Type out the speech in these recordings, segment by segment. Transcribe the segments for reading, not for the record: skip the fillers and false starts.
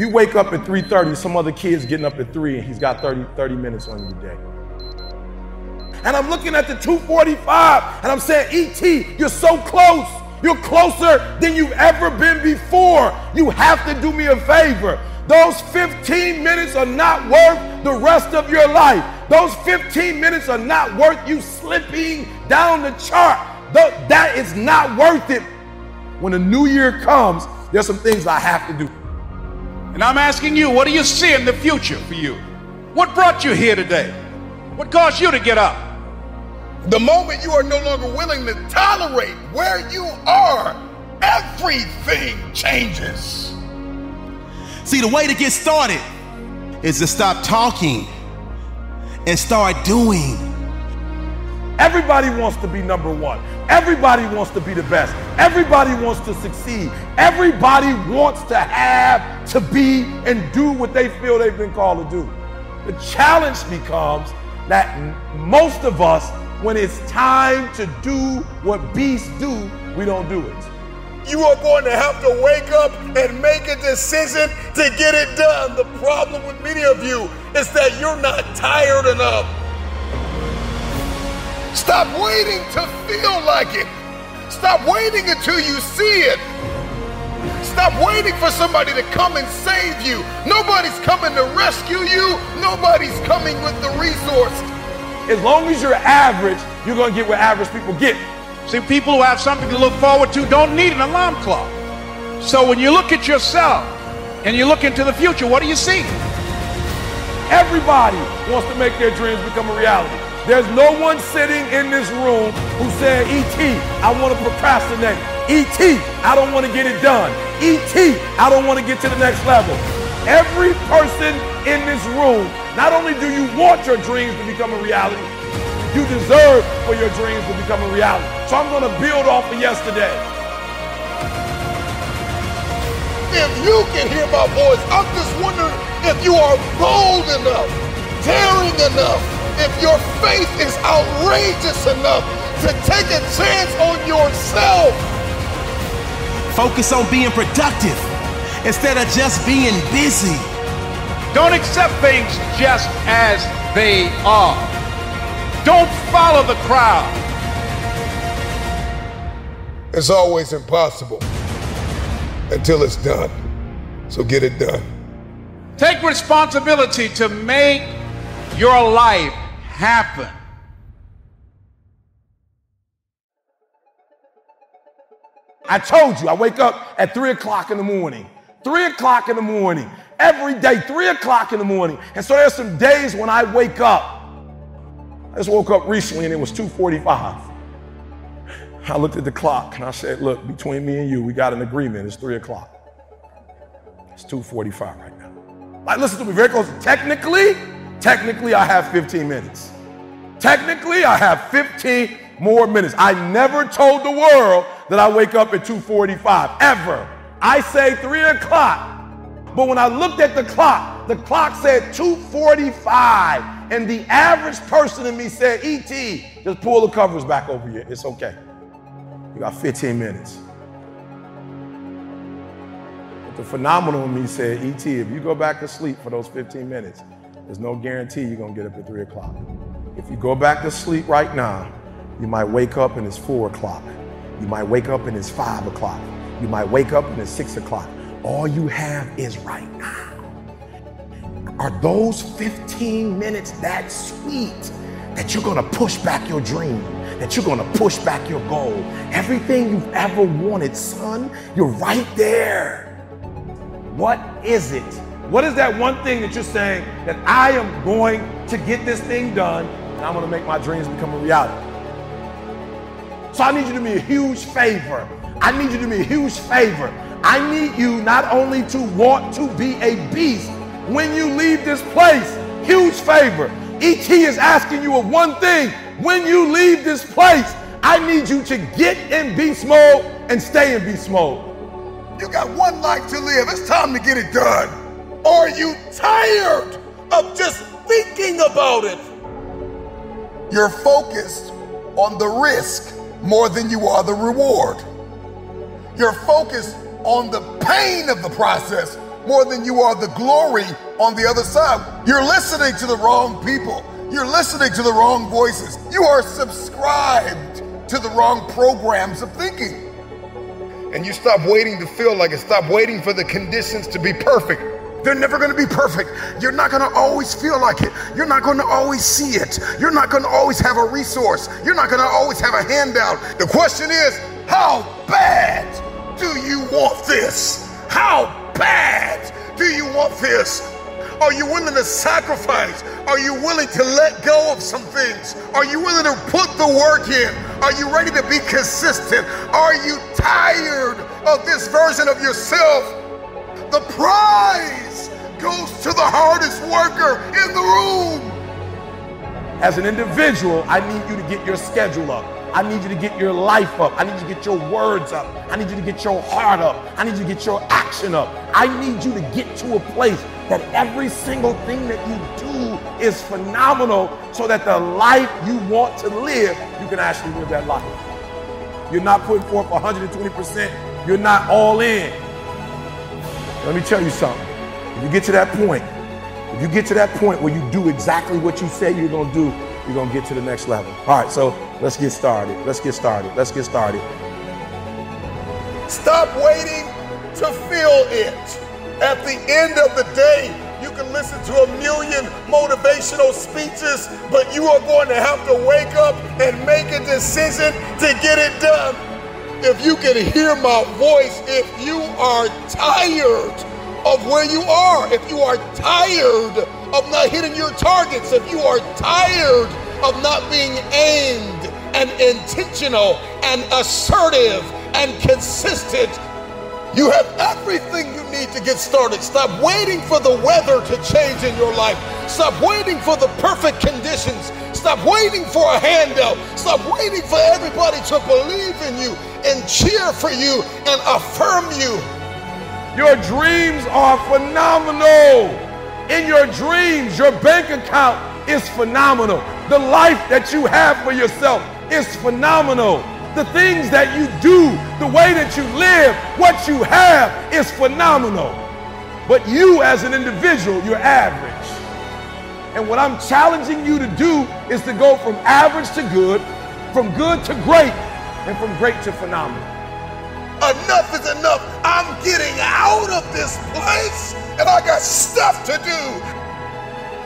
You wake up at 3:30, some other kid's getting up at 3 and he's got 30 minutes on your day. And I'm looking at the 2:45 and I'm saying, E.T., you're so close. You're closer than you've ever been before. You have to do me a favor. Those 15 minutes are not worth the rest of your life. Those 15 minutes are not worth you slipping down the chart. That is not worth it. When the new year comes, there's some things I have to do. And I'm asking you, what do you see in the future for you? What brought you here today? What caused you to get up? The moment you are no longer willing to tolerate where you are, everything changes. See, the way to get started is to stop talking and start doing. Everybody wants to be number one. Everybody wants to be the best. Everybody wants to succeed. Everybody wants to have, to be, and do what they feel they've been called to do. The challenge becomes that most of us, when it's time to do what beasts do, we don't do it. You are going to have to wake up and make a decision to get it done. The problem with many of you is that you're not tired enough. Stop waiting to feel like it. Stop waiting until you see it. Stop waiting for somebody to come and save you. Nobody's coming to rescue you. Nobody's coming with the resource. As long as you're average, you're going to get what average people get. See, people who have something to look forward to don't need an alarm clock. So when you look at yourself and you look into the future, what do you see? Everybody wants to make their dreams become a reality. There's no one sitting in this room who said, E.T., I want to procrastinate. E.T., I don't want to get it done. E.T., I don't want to get to the next level. Every person in this room, not only do you want your dreams to become a reality, you deserve for your dreams to become a reality. So I'm going to build off of yesterday. If you can hear my voice, I'm just wondering if you are bold enough, daring enough, if your faith is outrageous enough to take a chance on yourself. Focus on being productive instead of just being busy. Don't accept things just as they are. Don't follow the crowd. It's always impossible until it's done. So get it done. Take responsibility to make your life happen. I told you, I wake up at 3 o'clock in the morning. 3 o'clock in the morning. Every day, 3 o'clock in the morning. And so there's some days when I wake up. I just woke up recently and it was 2:45. I looked at the clock and I said, look, between me and you, we got an agreement. It's 3 o'clock. It's 2:45 right now. Like, listen to me very closely. Technically, I have 15 minutes. Technically, I have 15 more minutes. I never told the world that I wake up at 2:45, ever. I say 3 o'clock, but when I looked at the clock said 2:45, and the average person in me said, E.T., just pull the covers back over you. It's okay. You got 15 minutes. But the phenomenal in me said, E.T., if you go back to sleep for those 15 minutes, there's no guarantee you're going to get up at 3 o'clock. If you go back to sleep right now, you might wake up and it's 4 o'clock. You might wake up and it's 5 o'clock. You might wake up and it's 6 o'clock. All you have is right now. Are those 15 minutes that sweet that you're gonna push back your dream, that you're gonna push back your goal? Everything you've ever wanted, son, you're right there. What is it? What is that one thing that you're saying that I am going to get this thing done and I'm gonna make my dreams become a reality? So I need you to do me a huge favor. I need you to do me a huge favor. I need you not only to want to be a beast when you leave this place. Huge favor. E.T. is asking you of one thing. When you leave this place, I need you to get in beast mode and stay in beast mode. You got one life to live. It's time to get it done. Are you tired of just thinking about it? You're focused on the risk more than you are the reward. You're focused on the pain of the process more than you are the glory on the other side. You're listening to the wrong people. You're listening to the wrong voices. You are subscribed to the wrong programs of thinking. And you stop waiting to feel like it. Stop waiting for the conditions to be perfect. They're never going to be perfect. You're not going to always feel like it. You're not going to always see it. You're not going to always have a resource. You're not going to always have a handout. The question is, how bad do you want this? How bad do you want this? Are you willing to sacrifice? Are you willing to let go of some things? Are you willing to put the work in? Are you ready to be consistent? Are you tired of this version of yourself? The prize goes to the hardest worker in the room. As an individual, I need you to get your schedule up. I need you to get your life up. I need you to get your words up. I need you to get your heart up. I need you to get your action up. I need you to get to a place that every single thing that you do is phenomenal, so that the life you want to live, you can actually live that life. You're not putting forth 120%. You're not all in. Let me tell you something. If you get to that point, if you get to that point where you do exactly what you say you're going to do, you're going to get to the next level. All right, so let's get started. Let's get started. Let's get started. Stop waiting to feel it. At the end of the day, you can listen to a million motivational speeches, but you are going to have to wake up and make a decision to get it done. If you can hear my voice, if you are tired of where you are, if you are tired of not hitting your targets, if you are tired of not being aimed and intentional and assertive and consistent, you have everything you need to get started. Stop waiting for the weather to change in your life. Stop waiting for the perfect conditions. Stop waiting for a handout. Stop waiting for everybody to believe in you and cheer for you and affirm you. Your dreams are phenomenal. In your dreams, your bank account is phenomenal. The life that you have for yourself is phenomenal. The things that you do, the way that you live, what you have is phenomenal. But you as an individual, you're average. And what I'm challenging you to do is to go from average to good, from good to great, and from great to phenomenal. Enough is enough. I'm getting out of this place, and I got stuff to do.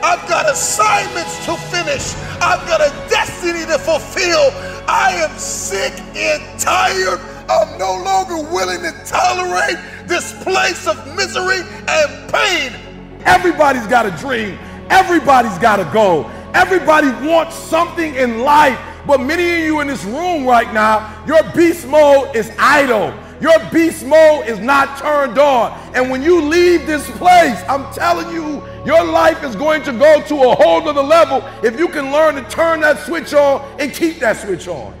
I've got assignments to finish. I've got a destiny to fulfill. I am sick and tired. I'm no longer willing to tolerate this place of misery and pain. Everybody's got a dream. Everybody's got a goal. Everybody wants something in life. But many of you in this room right now, your beast mode is idle. Your beast mode is not turned on. And when you leave this place, I'm telling you, your life is going to go to a whole nother level if you can learn to turn that switch on and keep that switch on.